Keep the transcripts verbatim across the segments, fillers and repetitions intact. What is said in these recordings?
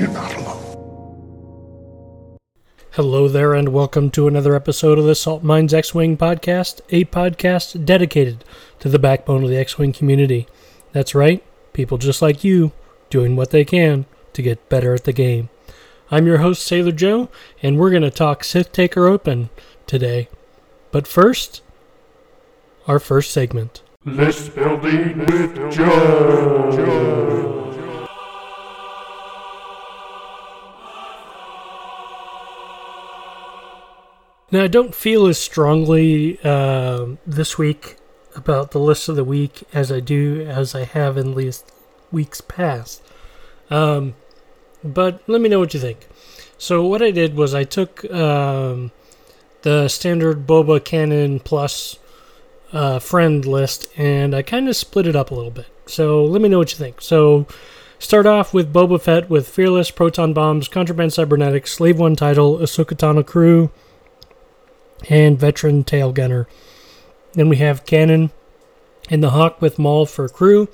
You're not alone. Hello there, and welcome to another episode of the Salt Mines X-Wing Podcast, a podcast dedicated to the backbone of the X-Wing community. That's right, people just like you, doing what they can to get better at the game. I'm your host, Sailor Joe, and we're going to talk Sith Taker Open today. But first, our first segment. List Building with Joe. Joe. Now, I don't feel as strongly uh, this week about the list of the week as I do as I have in least weeks past. Um, but let me know what you think. So what I did was I took um, the standard Boba Cannon plus uh, friend list, and I kind of split it up a little bit. So let me know what you think. So start off with Boba Fett with Fearless, Proton Bombs, Contraband Cybernetics, Slave One Title, Ahsoka Tano Crew, and Veteran Tail Gunner. Then we have Cannon and the Hawk with Maul for crew.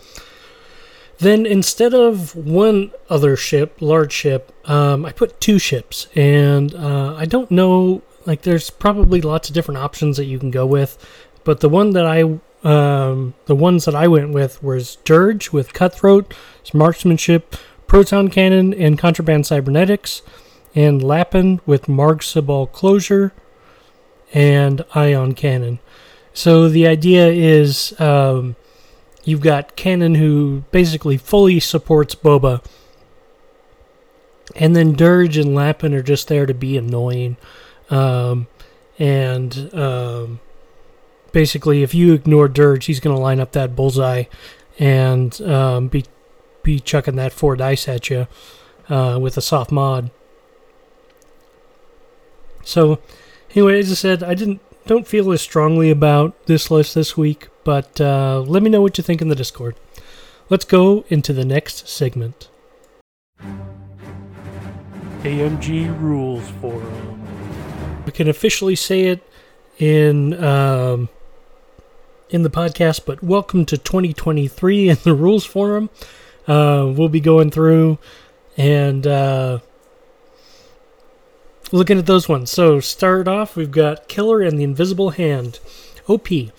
Then instead of one other ship, large ship, um, I put two ships. And uh, I don't know, like there's probably lots of different options that you can go with. But the one that I, um, the ones that I went with was Dirge with Cutthroat, Marksmanship, Proton Cannon, and Contraband Cybernetics. And Lappin with Marksmanship Closure and Ion Cannon. So the idea is um, you've got Cannon who basically fully supports Boba. And then Dirge and Lappin are just there to be annoying. Um, and um, basically if you ignore Dirge, he's going to line up that bullseye and um, be, be chucking that four dice at you uh, with a soft mod. So anyway, as I said, I didn't don't feel as strongly about this list this week, but uh, let me know what you think in the Discord. Let's go into the next segment. A M G Rules Forum. We can officially say it in um, in the podcast, but welcome to twenty twenty-three in the Rules Forum. Uh, we'll be going through and Uh, looking at those ones. So, start off, we've got Killer and the Invisible Hand. O P.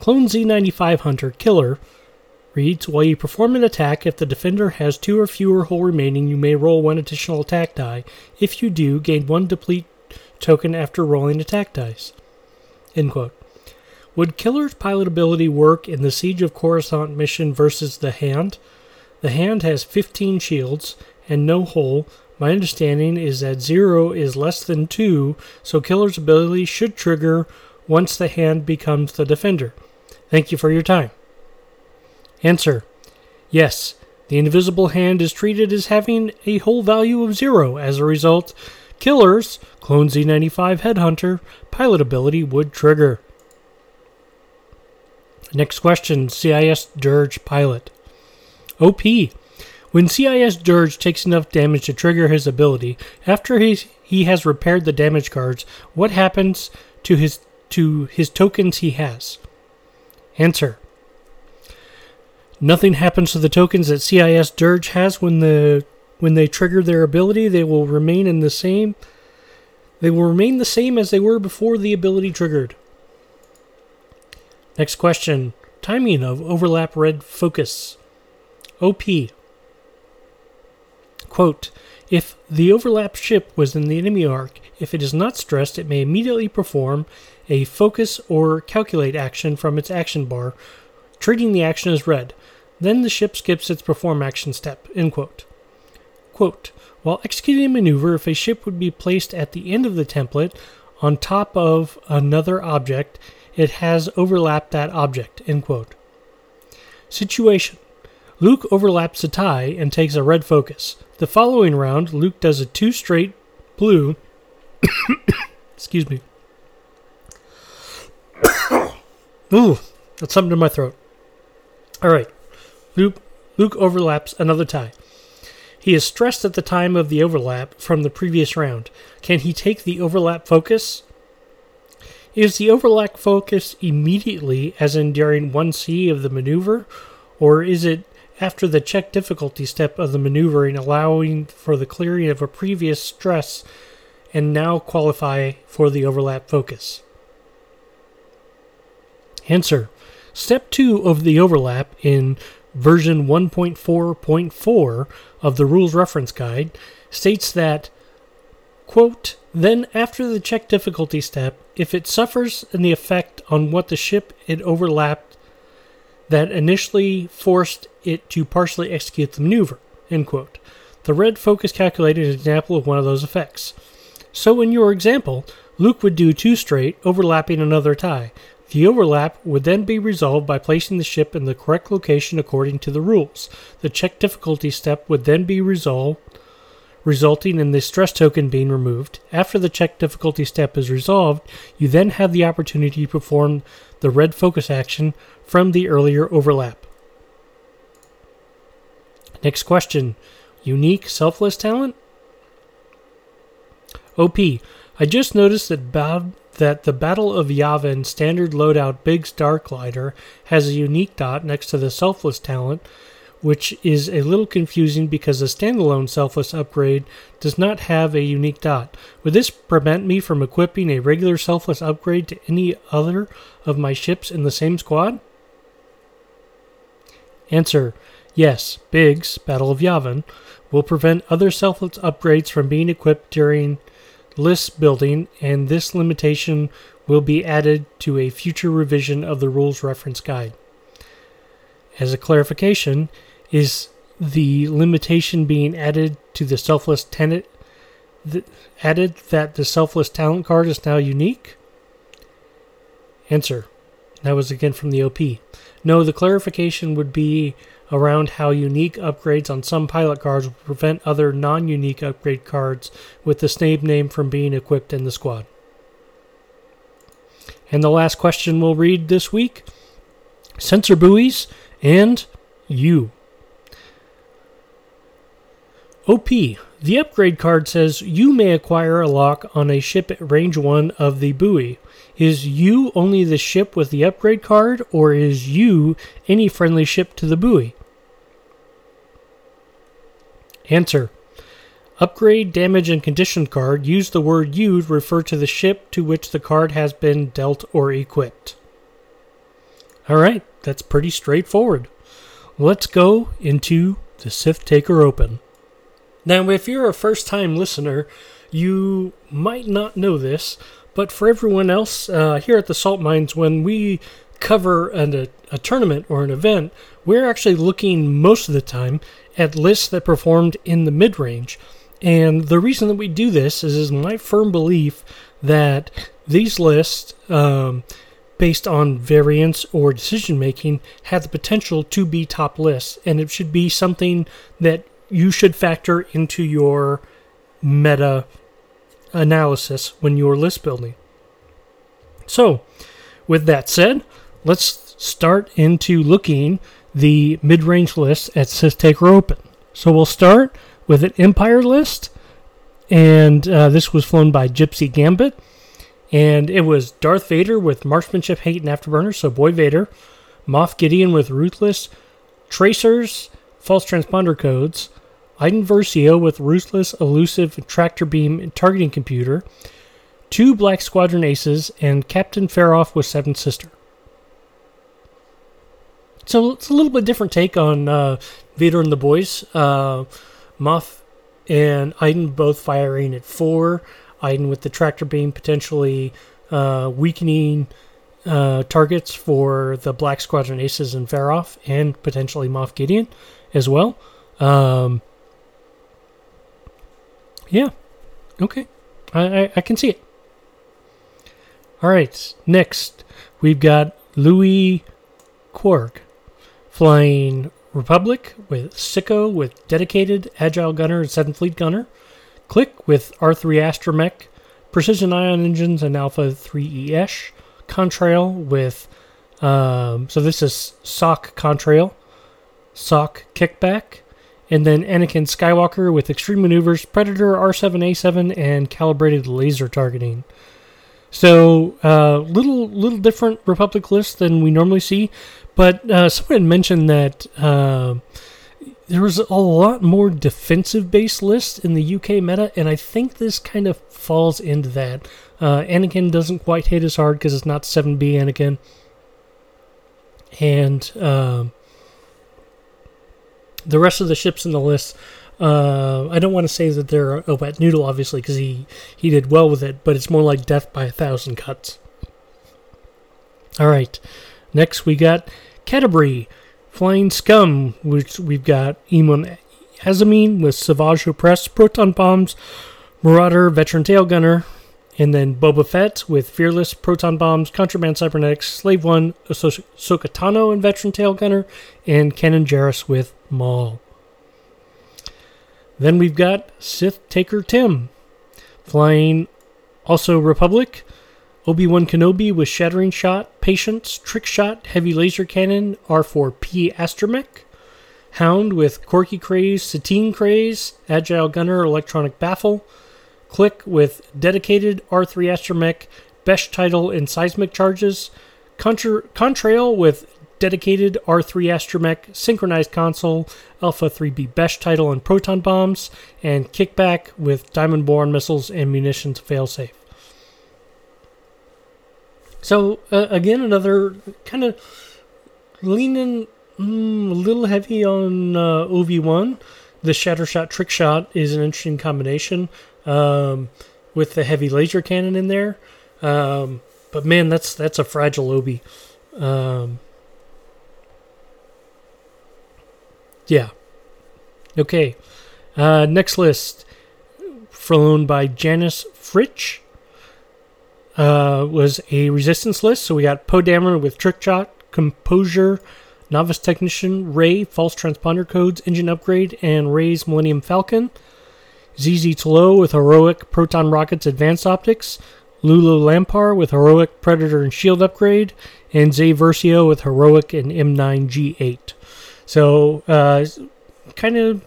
Clone Z ninety-five Hunter Killer reads, while you perform an attack, if the defender has two or fewer hull remaining, you may roll one additional attack die. If you do, gain one deplete token after rolling attack dice. End quote. Would Killer's pilot ability work in the Siege of Coruscant mission versus the Hand? The Hand has fifteen shields and no hull. My understanding is that zero is less than two, so Killer's ability should trigger once the Hand becomes the defender. Thank you for your time. Answer. Yes, the Invisible Hand is treated as having a hull value of zero. As a result, Killer's Clone Z ninety-five Headhunter pilot ability would trigger. Next question, C I S Dirge Pilot. O P. When C I S Dirge takes enough damage to trigger his ability, after he he has repaired the damage cards, what happens to his to his tokens he has? Answer. Nothing happens to the tokens that C I S Dirge has when the when they trigger their ability. They will remain in the same. They will remain the same as they were before the ability triggered. Next question: timing of overlap red focus. O P. Quote, if the overlapped ship was in the enemy arc, if it is not stressed, it may immediately perform a focus or calculate action from its action bar, treating the action as red. Then the ship skips its perform action step. End quote. Quote, while executing a maneuver, if a ship would be placed at the end of the template on top of another object, it has overlapped that object. End quote. Situation. Luke overlaps a tie and takes a red focus. The following round, Luke does a two straight blue. Excuse me. Ooh, that's something in my throat. All right. Luke, Luke overlaps another tie. He is stressed at the time of the overlap from the previous round. Can he take the overlap focus? Is the overlap focus immediately, as in during one C of the maneuver, or is it after the check difficulty step of the maneuvering, allowing for the clearing of a previous stress and now qualify for the overlap focus. Answer. Step two of the overlap in version one point four point four of the Rules Reference Guide states that, quote, then after the check difficulty step, if it suffers in the effect on what the ship it overlapped that initially forced it to partially execute the maneuver, end quote. The red focus calculator is an example of one of those effects. So in your example, Luke would do two straight, overlapping another tie. The overlap would then be resolved by placing the ship in the correct location according to the rules. The check difficulty step would then be resolved, resulting in the stress token being removed. After the check difficulty step is resolved, you then have the opportunity to perform the red focus action from the earlier overlap. Next question. Unique selfless talent? O P. I just noticed that Bob... that the Battle of Yavin standard loadout Biggs Darklighter has a unique dot next to the Selfless talent, which is a little confusing because the standalone Selfless upgrade does not have a unique dot. Would this prevent me from equipping a regular Selfless upgrade to any other of my ships in the same squad? Answer. Yes, Biggs, Battle of Yavin, will prevent other Selfless upgrades from being equipped during list building, and this limitation will be added to a future revision of the Rules Reference Guide. As a clarification, is the limitation being added to the selfless tenant th- added that the selfless talent card is now unique? Answer. That was again from the O P. No, the clarification would be around how unique upgrades on some pilot cards will prevent other non-unique upgrade cards with the same name from being equipped in the squad. And the last question we'll read this week, Sensor Buoys and you. O P. The upgrade card says you may acquire a lock on a ship at range one of the buoy. Is you only the ship with the upgrade card, or is you any friendly ship to the buoy? Answer. Upgrade, damage, and condition card use the word you to refer to the ship to which the card has been dealt or equipped. Alright, that's pretty straightforward. Let's go into the Sith Taker Open. Now, if you're a first-time listener, you might not know this, but for everyone else, uh, here at the Salt Mines, when we cover an, a, a tournament or an event, we're actually looking most of the time at lists that performed in the mid-range. And the reason that we do this is, is my firm belief that these lists, um, based on variance or decision-making, have the potential to be top lists, and it should be something that you should factor into your meta analysis when you're list building. So, with that said, let's start into looking the mid-range lists at Sith Taker Open. So we'll start with an Empire list, and uh, this was flown by Gypsy Gambit, and it was Darth Vader with Marksmanship, Hate, and Afterburner, so Boy Vader, Moff Gideon with Ruthless, Tracers, False Transponder Codes, Iden Versio with Ruthless, Elusive, Tractor Beam, and Targeting Computer, two Black Squadron Aces, and Captain Faroff with Seventh Sister. So it's a little bit different take on uh, Vader and the boys. Uh, Moff and Iden both firing at four. Iden with the Tractor Beam potentially uh, weakening uh, targets for the Black Squadron Aces and Faroff, and potentially Moff Gideon as well. Um, Yeah, okay, I, I, I can see it. All right, next we've got Louis Quark flying Republic with Sicko with Dedicated, Agile Gunner, and Seventh Fleet Gunner, Click with R three Astromech, Precision Ion Engines, and Alpha three Esh, Contrail with, um, so this is Sock Contrail, Sock Kickback, and then Anakin Skywalker with Extreme Maneuvers, Predator, R seven A seven, and Calibrated Laser Targeting. So, uh, little little different Republic list than we normally see, but uh, someone had mentioned that uh, there was a lot more defensive-based lists in the U K meta, and I think this kind of falls into that. Uh, Anakin doesn't quite hit as hard because it's not seven B Anakin. And um, the rest of the ships in the list, uh, I don't want to say that they're a wet noodle, obviously, because he, he did well with it, but it's more like death by a thousand cuts. All right, next we got Canterbury, Flying Scum, which we've got Imon Azameen with Savage Press, Proton Bombs, Marauder, Veteran Tail Gunner, and then Boba Fett with Fearless, Proton Bombs, Contraband Cybernetics, Slave One, Ahsoka Tano and Veteran Tail Gunner, and Kanan Jarrus with Maul. Then we've got Sith Taker Tim, flying also Republic, Obi-Wan Kenobi with Shattering Shot, Patience, Trick Shot, Heavy Laser Cannon, R four P Astromech, Hound with Corky Craze, Satine Craze, Agile Gunner, Electronic Baffle, Click with Dedicated, R three Astromech, Besh Title, and Seismic Charges, Contra- Contrail with Dedicated, R three Astromech, Synchronized Console, Alpha three B Besh Title, and Proton Bombs, and Kickback with Diamond Boron Missiles and Munitions Failsafe. So, uh, again, another kind of leaning mm, a little heavy on uh, O V one. The Shattershot Trick Shot is an interesting combination um, with the heavy laser cannon in there. Um, but, man, that's that's a fragile Obi. Um, yeah. Okay. Uh, next list. Flown by Janice Fritsch. Uh, was a resistance list, so we got Poe Dameron with Trick Shot, Composure, Novice Technician, Rey, False Transponder Codes, Engine Upgrade, and Rey's Millennium Falcon. Z Z T'Lo with Heroic, Proton Rockets, Advanced Optics, Lulu Lampar with Heroic, Predator, and Shield Upgrade, and Zay Versio with Heroic and M nine G eight. So, uh, kind of,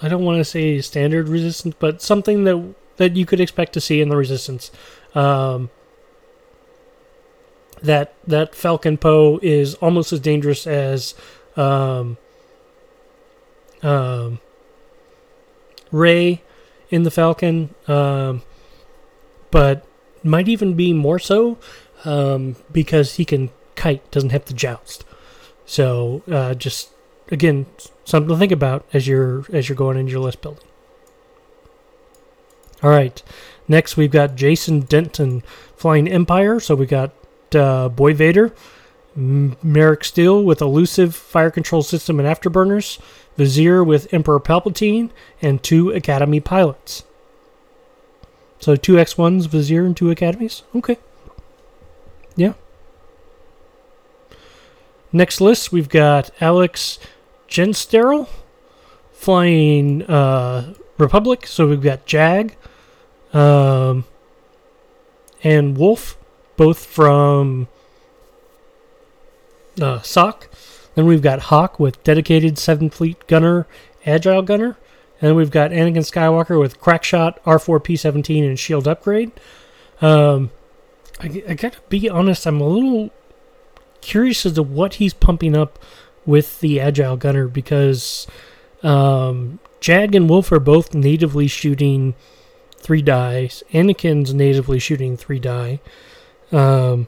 I don't want to say standard resistance, but something that that you could expect to see in the Resistance. Um, that that Falcon Poe is almost as dangerous as um, um, Rey in the Falcon, um, but might even be more so um, because he can kite, doesn't have to joust. So uh, just again, something to think about as you're as you're going into your list building. All right, next we've got Jason Denton flying Empire. So we got uh, Boy Vader, M- Merrick Steele with Elusive, Fire Control System, and Afterburners, Vizier with Emperor Palpatine, and two Academy pilots. So two X ones, Vizier, and two Academies? Okay. Yeah. Next list, we've got Alex Gensterl flying uh, Republic. So we've got Jag, Um, and Wolf, both from uh, S O C. Then we've got Hawk with Dedicated, seventh Fleet Gunner, Agile Gunner. And then we've got Anakin Skywalker with Crackshot, R four P seventeen, and Shield Upgrade. Um, I, I gotta be honest, I'm a little curious as to what he's pumping up with the Agile Gunner, because um, Jag and Wolf are both natively shooting three dice. Anakin's natively shooting three die. Um,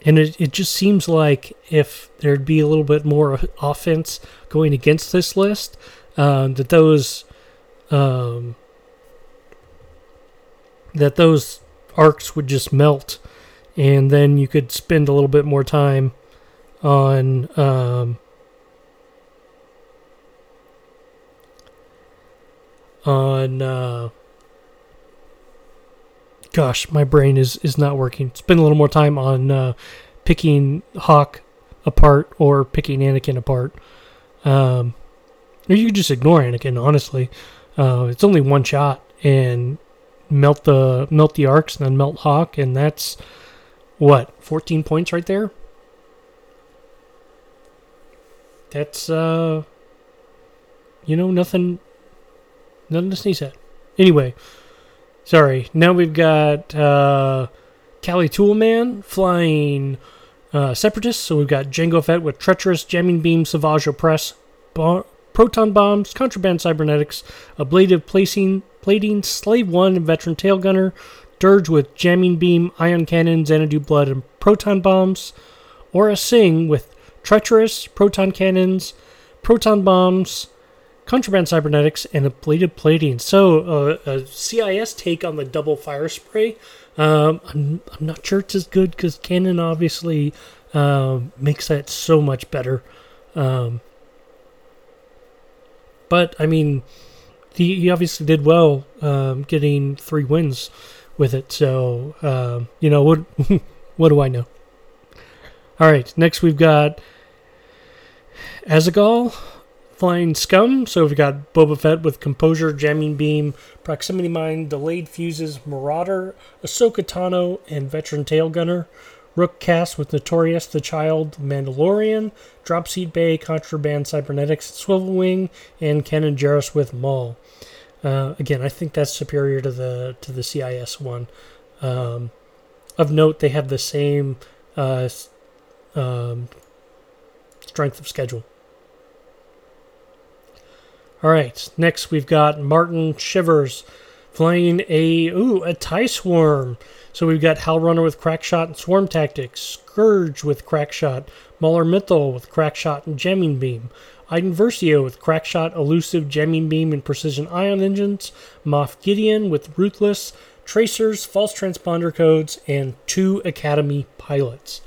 and it, it just seems like if there'd be a little bit more offense going against this list, um, that those um, that those arcs would just melt, and then you could spend a little bit more time on um, on uh, Gosh, my brain is, is not working. Spend a little more time on uh, picking Hawk apart or picking Anakin apart. Um, or you could just ignore Anakin, honestly. Uh, it's only one shot, and melt the melt the arcs and then melt Hawk, and that's, what, fourteen points right there? That's, uh, you know, nothing, nothing to sneeze at. Anyway. Sorry, now we've got uh, Callie Toolman flying uh, Separatists. So we've got Jango Fett with Treacherous, Jamming Beam, Savage Press, bo- Proton Bombs, Contraband Cybernetics, Ablative placing, Plating, Slave One, and Veteran Tail Gunner, Dirge with Jamming Beam, Ion Cannon, Xanadu Blood, and Proton Bombs, Aura Singh with Treacherous, Proton Cannons, Proton Bombs, Contraband Cybernetics, and Ablative Plating. So, uh, a C I S take on the double fire spray. Um, I'm, I'm not sure it's as good because Cannon obviously uh, makes that so much better. Um, but, I mean, he, he obviously did well um, getting three wins with it. So, uh, you know, what what do I know? All right, next we've got Azaghal flying Scum. So we've got Boba Fett with Composure, Jamming Beam, Proximity Mine, Delayed Fuses, Marauder, Ahsoka Tano, and Veteran Tail Gunner. Rook Cast with Notorious, The Child, Mandalorian, Dropseed Bay, Contraband Cybernetics, Swivel Wing, and Canon Jarrus with Maul. Uh, again, I think that's superior to the to the C I S one. Um, of note, they have the same uh, um, strength of schedule. All right, next we've got Martin Shivers flying a ooh a Tie Swarm. So we've got Hellrunner with Crackshot and Swarm Tactics, Scourge with Crackshot, Mauler Mythal with Crackshot and Jamming Beam, Iden Versio with Crackshot, Elusive, Jamming Beam, and Precision Ion Engines, Moff Gideon with Ruthless, Tracers, False Transponder Codes, and two Academy Pilots.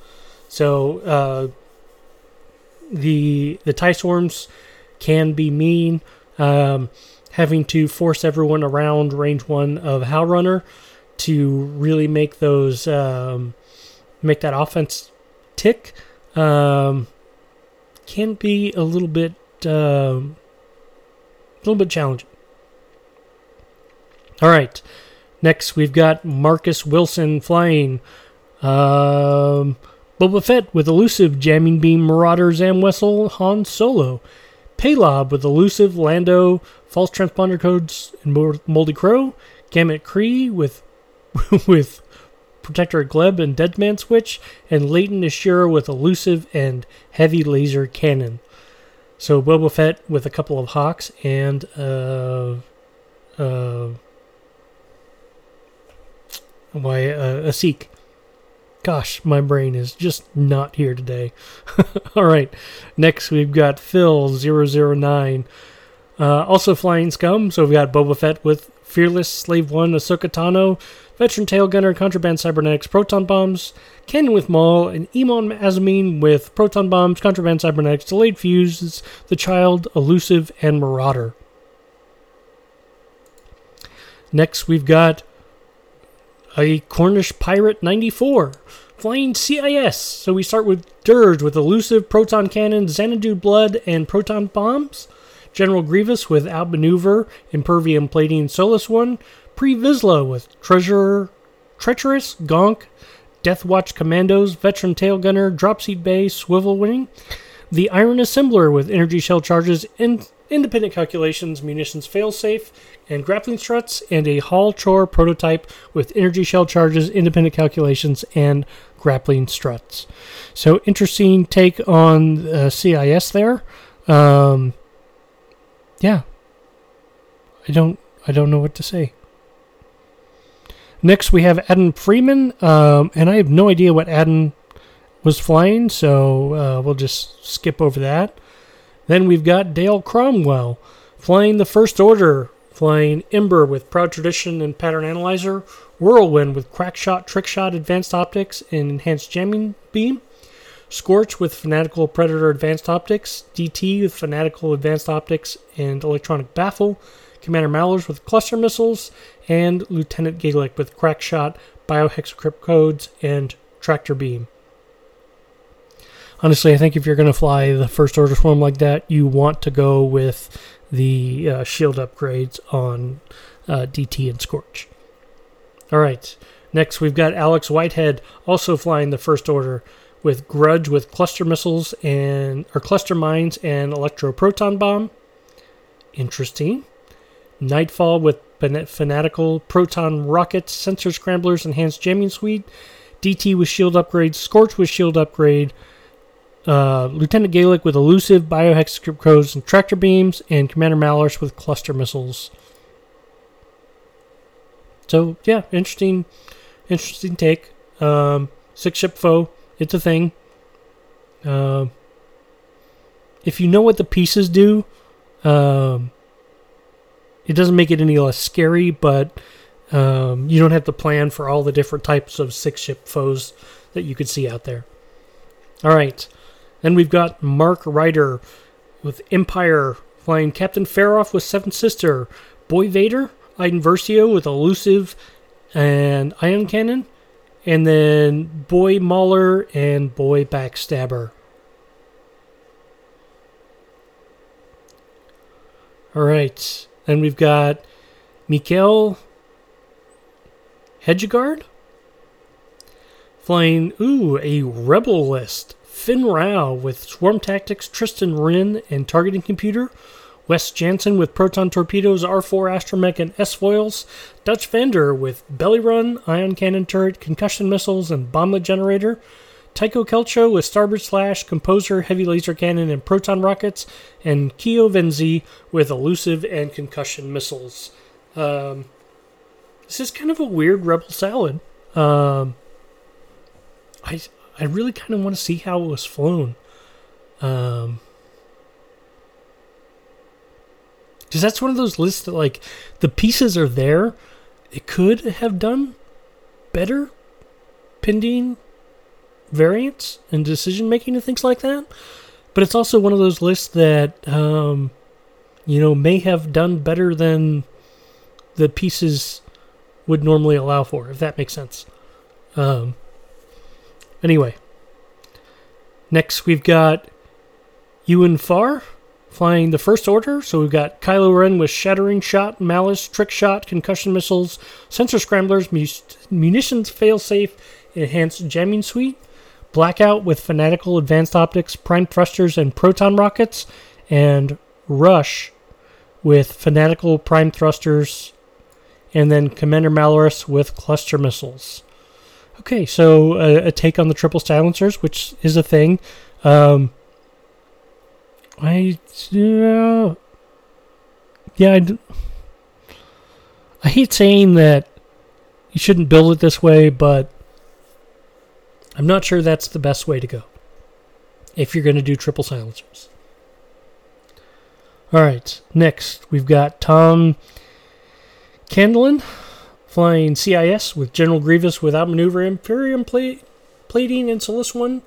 So uh, the the Tie Swarms can be mean, um, having to force everyone around range one of Hellrunner to really make those um, make that offense tick um, can be a little bit uh, a little bit challenging. All right, next we've got Marcus Wilson flying um, Boba Fett with Elusive, Jamming Beam, Marauder, Zamwessel, Han Solo, Paylob with Elusive, Lando, False Transponder Codes, and Moldy Crow, Gamut Cree with with Protector Gleb and Deadman Switch, and Leighton Ashura with Elusive and Heavy Laser Cannon. So Boba Fett with a couple of Hawks and uh, uh, why uh, a Seek. Gosh, my brain is just not here today. All right, next we've got Phil zero zero nine, uh, also flying Scum. So we've got Boba Fett with Fearless, Slave One, Ahsoka Tano, Veteran Tail Gunner, Contraband Cybernetics, Proton Bombs, Cannon with Maul, and Iman Azmin with Proton Bombs, Contraband Cybernetics, Delayed Fuses, The Child, Elusive, and Marauder. Next we've got a Cornish Pirate ninety-four flying C I S. So we start with Dirge with Elusive, Proton Cannon, Xanadu Blood, and Proton Bombs. General Grievous with Outmaneuver, Impervium Plating, Solus One, Pre Vizsla with Treasurer, Treacherous, Gonk, Death Watch Commandos, Veteran Tail Gunner, Dropseed Bay, Swivel Wing, the Iron Assembler with Energy Shell Charges, in, Independent Calculations, Munitions Failsafe, and Grappling Struts, and a Hall Chore prototype with Energy Shell Charges, Independent Calculations, and Grappling Struts. So interesting take on uh, C I S there. Um... Yeah, I don't I don't know what to say. Next we have Adam Freeman, um, and I have no idea what Adam was flying, so uh, we'll just skip over that. Then we've got Dale Cromwell flying the First Order, flying Ember with Proud Tradition and Pattern Analyzer, Whirlwind with Crackshot, Trickshot, Advanced Optics, and Enhanced Jamming Beam, Scorch with Fanatical Predator Advanced Optics, D T with Fanatical Advanced Optics and Electronic Baffle, Commander Malers with Cluster Missiles, and Lieutenant Galek with Crackshot, Biohexacrypt Codes, and Tractor Beam. Honestly, I think if you're going to fly the First Order Swarm like that, you want to go with the uh, shield upgrades on uh, D T and Scorch. All right, next we've got Alex Whitehead, also flying the First Order, with Grudge with cluster missiles and or cluster mines and electroproton bomb. Interesting. Nightfall with Fanatical Proton Rockets, Sensor Scramblers, Enhanced Jamming Suite, D T with shield upgrade, Scorch with shield upgrade, uh, Lieutenant Gaelic with elusive, biohex script codes and tractor beams, and Commander Malorus with cluster missiles. So, yeah, interesting interesting take. Um, Six-ship foe, it's a thing. Uh, if you know what the pieces do, um, it doesn't make it any less scary, but um, you don't have to plan for all the different types of six-ship foes that you could see out there. All right, then we've got Mark Ryder with Empire, flying Captain Faroff with Seventh Sister, Boy Vader, Iden Versio with Elusive and Ion Cannon, and then Boy Mauler and Boy Backstabber. All right, then we've got Mikael Hedgeguard flying, ooh, a Rebel list. Finn Rao with Swarm Tactics, Tristan Wren, and Targeting Computer. Wes Jansen with Proton Torpedoes, R four Astromech, and S-Foils. Dutch Vander with Belly Run, Ion Cannon Turret, Concussion Missiles, and Bomblet Generator. Tycho Kelcho with Starboard Slash, Composer, Heavy Laser Cannon, and Proton Rockets. And Keo Venzi with Elusive and Concussion Missiles. Um, this is kind of a weird Rebel salad. Um, I I really kind of want to see how it was flown. Um... Because that's one of those lists that, like, the pieces are there. It could have done better pending variance and decision-making and things like that. But it's also one of those lists that, um, you know, may have done better than the pieces would normally allow for, if that makes sense. Um, anyway. Next, we've got Ewan Farr flying the First Order, so we've got Kylo Ren with Shattering Shot, Malice, Trick Shot, Concussion Missiles, Sensor Scramblers, mun- Munitions Failsafe, Enhanced Jamming Suite, Blackout with Fanatical Advanced Optics, Prime Thrusters, and Proton Rockets, and Rush with Fanatical Prime Thrusters, and then Commander Malorus with Cluster Missiles. Okay, so a, a take on the Triple Silencers, which is a thing. Um... I, uh, yeah, I, I hate saying that you shouldn't build it this way, but I'm not sure that's the best way to go if you're going to do triple silencers. All right, next we've got Tom Candlin flying C I S with General Grievous without maneuver, Imperium pla- plating, and Solus One.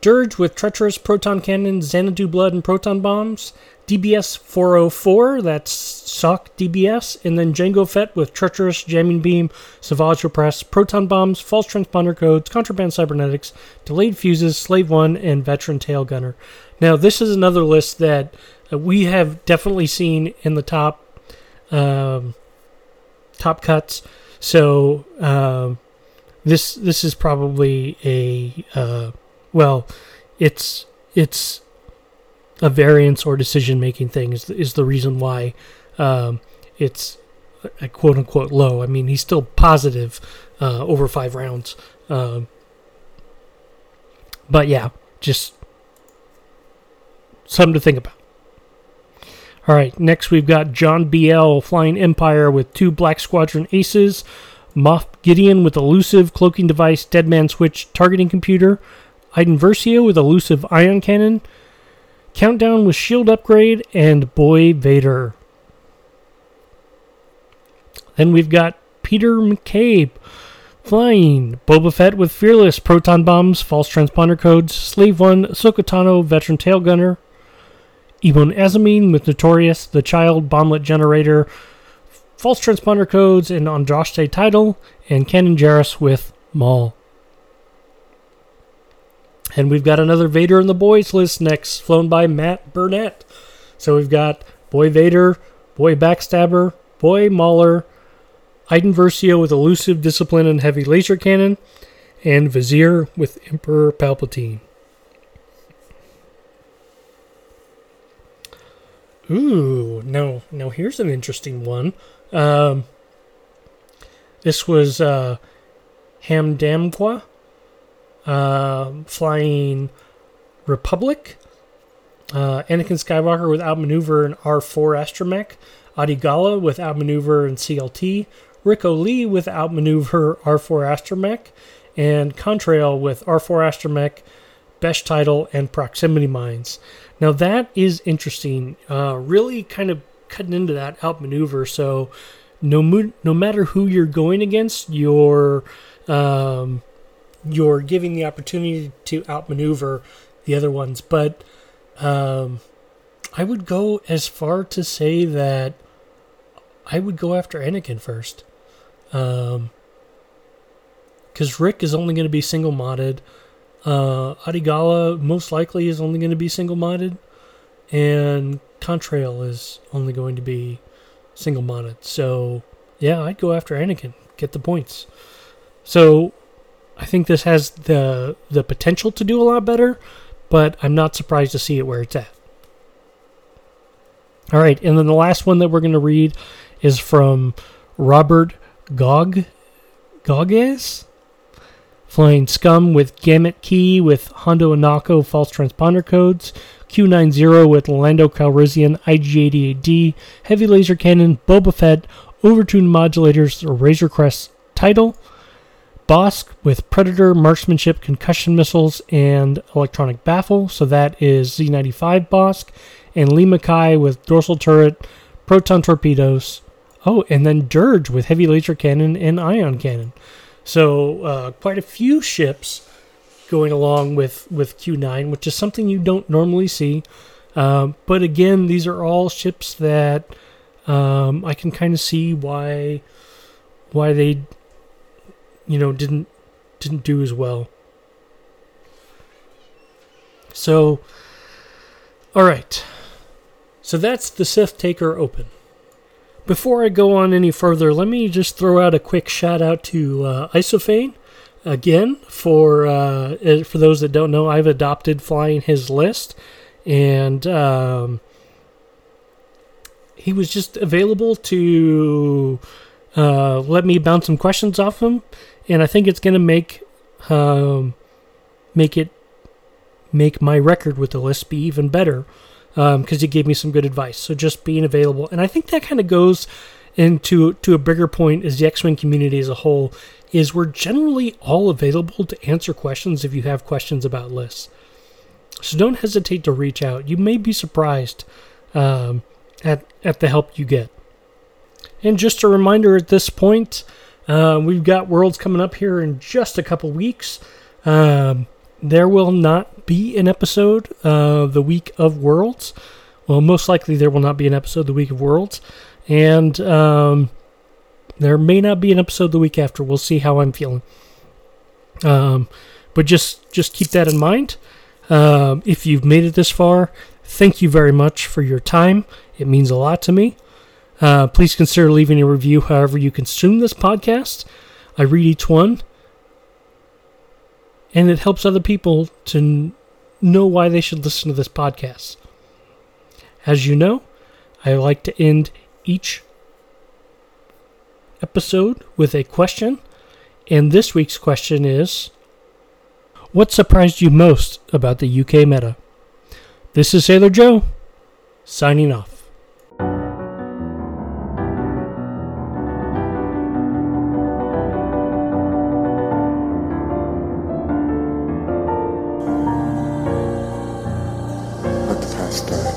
Dirge with Treacherous, Proton Cannon, Xanadu Blood, and Proton Bombs. D B S four oh four, that's Sock D B S. And then Jango Fett with Treacherous, Jamming Beam, Savage Repress, Proton Bombs, False Transponder Codes, Contraband Cybernetics, Delayed Fuses, Slave One, and Veteran Tail Gunner. Now, this is another list that uh, we have definitely seen in the top um, top cuts. So, um, this, this is probably a... Uh, Well, it's it's a variance or decision-making thing is, is the reason why um, it's a quote-unquote low. I mean, he's still positive uh, over five rounds. Um, but yeah, just something to think about. All right, next we've got John B L flying Empire with two Black Squadron Aces, Moff Gideon with Elusive, Cloaking Device, Deadman Switch, Targeting Computer, Iden Versio with Elusive Ion Cannon, Countdown with Shield Upgrade, and Boy Vader. Then we've got Peter McCabe flying Boba Fett with Fearless, Proton Bombs, False Transponder Codes, Slave One, Ahsoka Tano, Veteran Tail Gunner, Ibn Azameen with Notorious, The Child, Bomblet Generator, False Transponder Codes, and Andraste Tidal, and Kanan Jarrus with Maul. And we've got another Vader and the Boys list next, flown by Matt Burnett. So we've got Boy Vader, Boy Backstabber, Boy Mauler, Iden Versio with Elusive Discipline and Heavy Laser Cannon, and Vizier with Emperor Palpatine. Ooh, now, now here's an interesting one. Um, this was uh, Hamdamqua. Uh, flying Republic. Uh, Anakin Skywalker with Outmaneuver and R four Astromech. Adi Gala with Outmaneuver and C L T. Rico Lee with Outmaneuver R four Astromech. And Contrail with R four Astromech, Best Title, and Proximity Mines. Now that is interesting. Uh, really kind of cutting into that outmaneuver. So no mo- no matter who you're going against, you're, um, you're giving the opportunity to outmaneuver the other ones. But um, I would go as far to say that I would go after Anakin first. Um... Because Rick is only going to be single-modded. Uh, Adi Gala most likely is only going to be single-modded. And Contrail is only going to be single-modded. So, yeah, I'd go after Anakin. Get the points. So, I think this has the the potential to do a lot better. But I'm not surprised to see it where it's at. All right, and then the last one that we're going to read is from Robert Gog. Goges? Flying Scum with Gamut Key with Hondo Anako False Transponder Codes, Q ninety with Lando Calrissian, I G eighty-eight D, Heavy Laser Cannon, Boba Fett, Overtuned Modulators, Razor Crest Title, Bosk with Predator, Marksmanship, Concussion Missiles, and Electronic Baffle, so that is Z ninety-five Bosk, and Lee Mackay with Dorsal Turret, Proton Torpedoes, oh, and then Dirge with Heavy Laser Cannon and Ion Cannon. So uh, quite a few ships going along with, with Q nine, which is something you don't normally see. Um, but again, these are all ships that um, I can kind of see why why they you know didn't didn't do as well. So all right. So that's the Sith Taker Open. Before I go on any further, let me just throw out a quick shout out to uh, Isofane again. For uh, for those that don't know, I've adopted flying his list, and um, he was just available to uh, let me bounce some questions off him, and I think it's going to make um, make it make my record with the list be even better. Because um, he gave me some good advice. So just being available. And I think that kind of goes into to a bigger point is the X-Wing community as a whole, is we're generally all available to answer questions if you have questions about lists. So don't hesitate to reach out. You may be surprised um, at, at the help you get. And just a reminder at this point, uh, we've got Worlds coming up here in just a couple weeks. Um, there will not be an episode uh, the week of Worlds. Well, most likely there will not be an episode the week of Worlds. And um, there may not be an episode the week after. We'll see how I'm feeling. Um, but just, just keep that in mind. Um, if you've made it this far, thank you very much for your time. It means a lot to me. Uh, please consider leaving a review however you consume this podcast. I read each one. And it helps other people to n- know why they should listen to this podcast. As you know, I like to end each episode with a question. And this week's question is, what surprised you most about the U K meta? This is Sailor Joe, signing off. Start.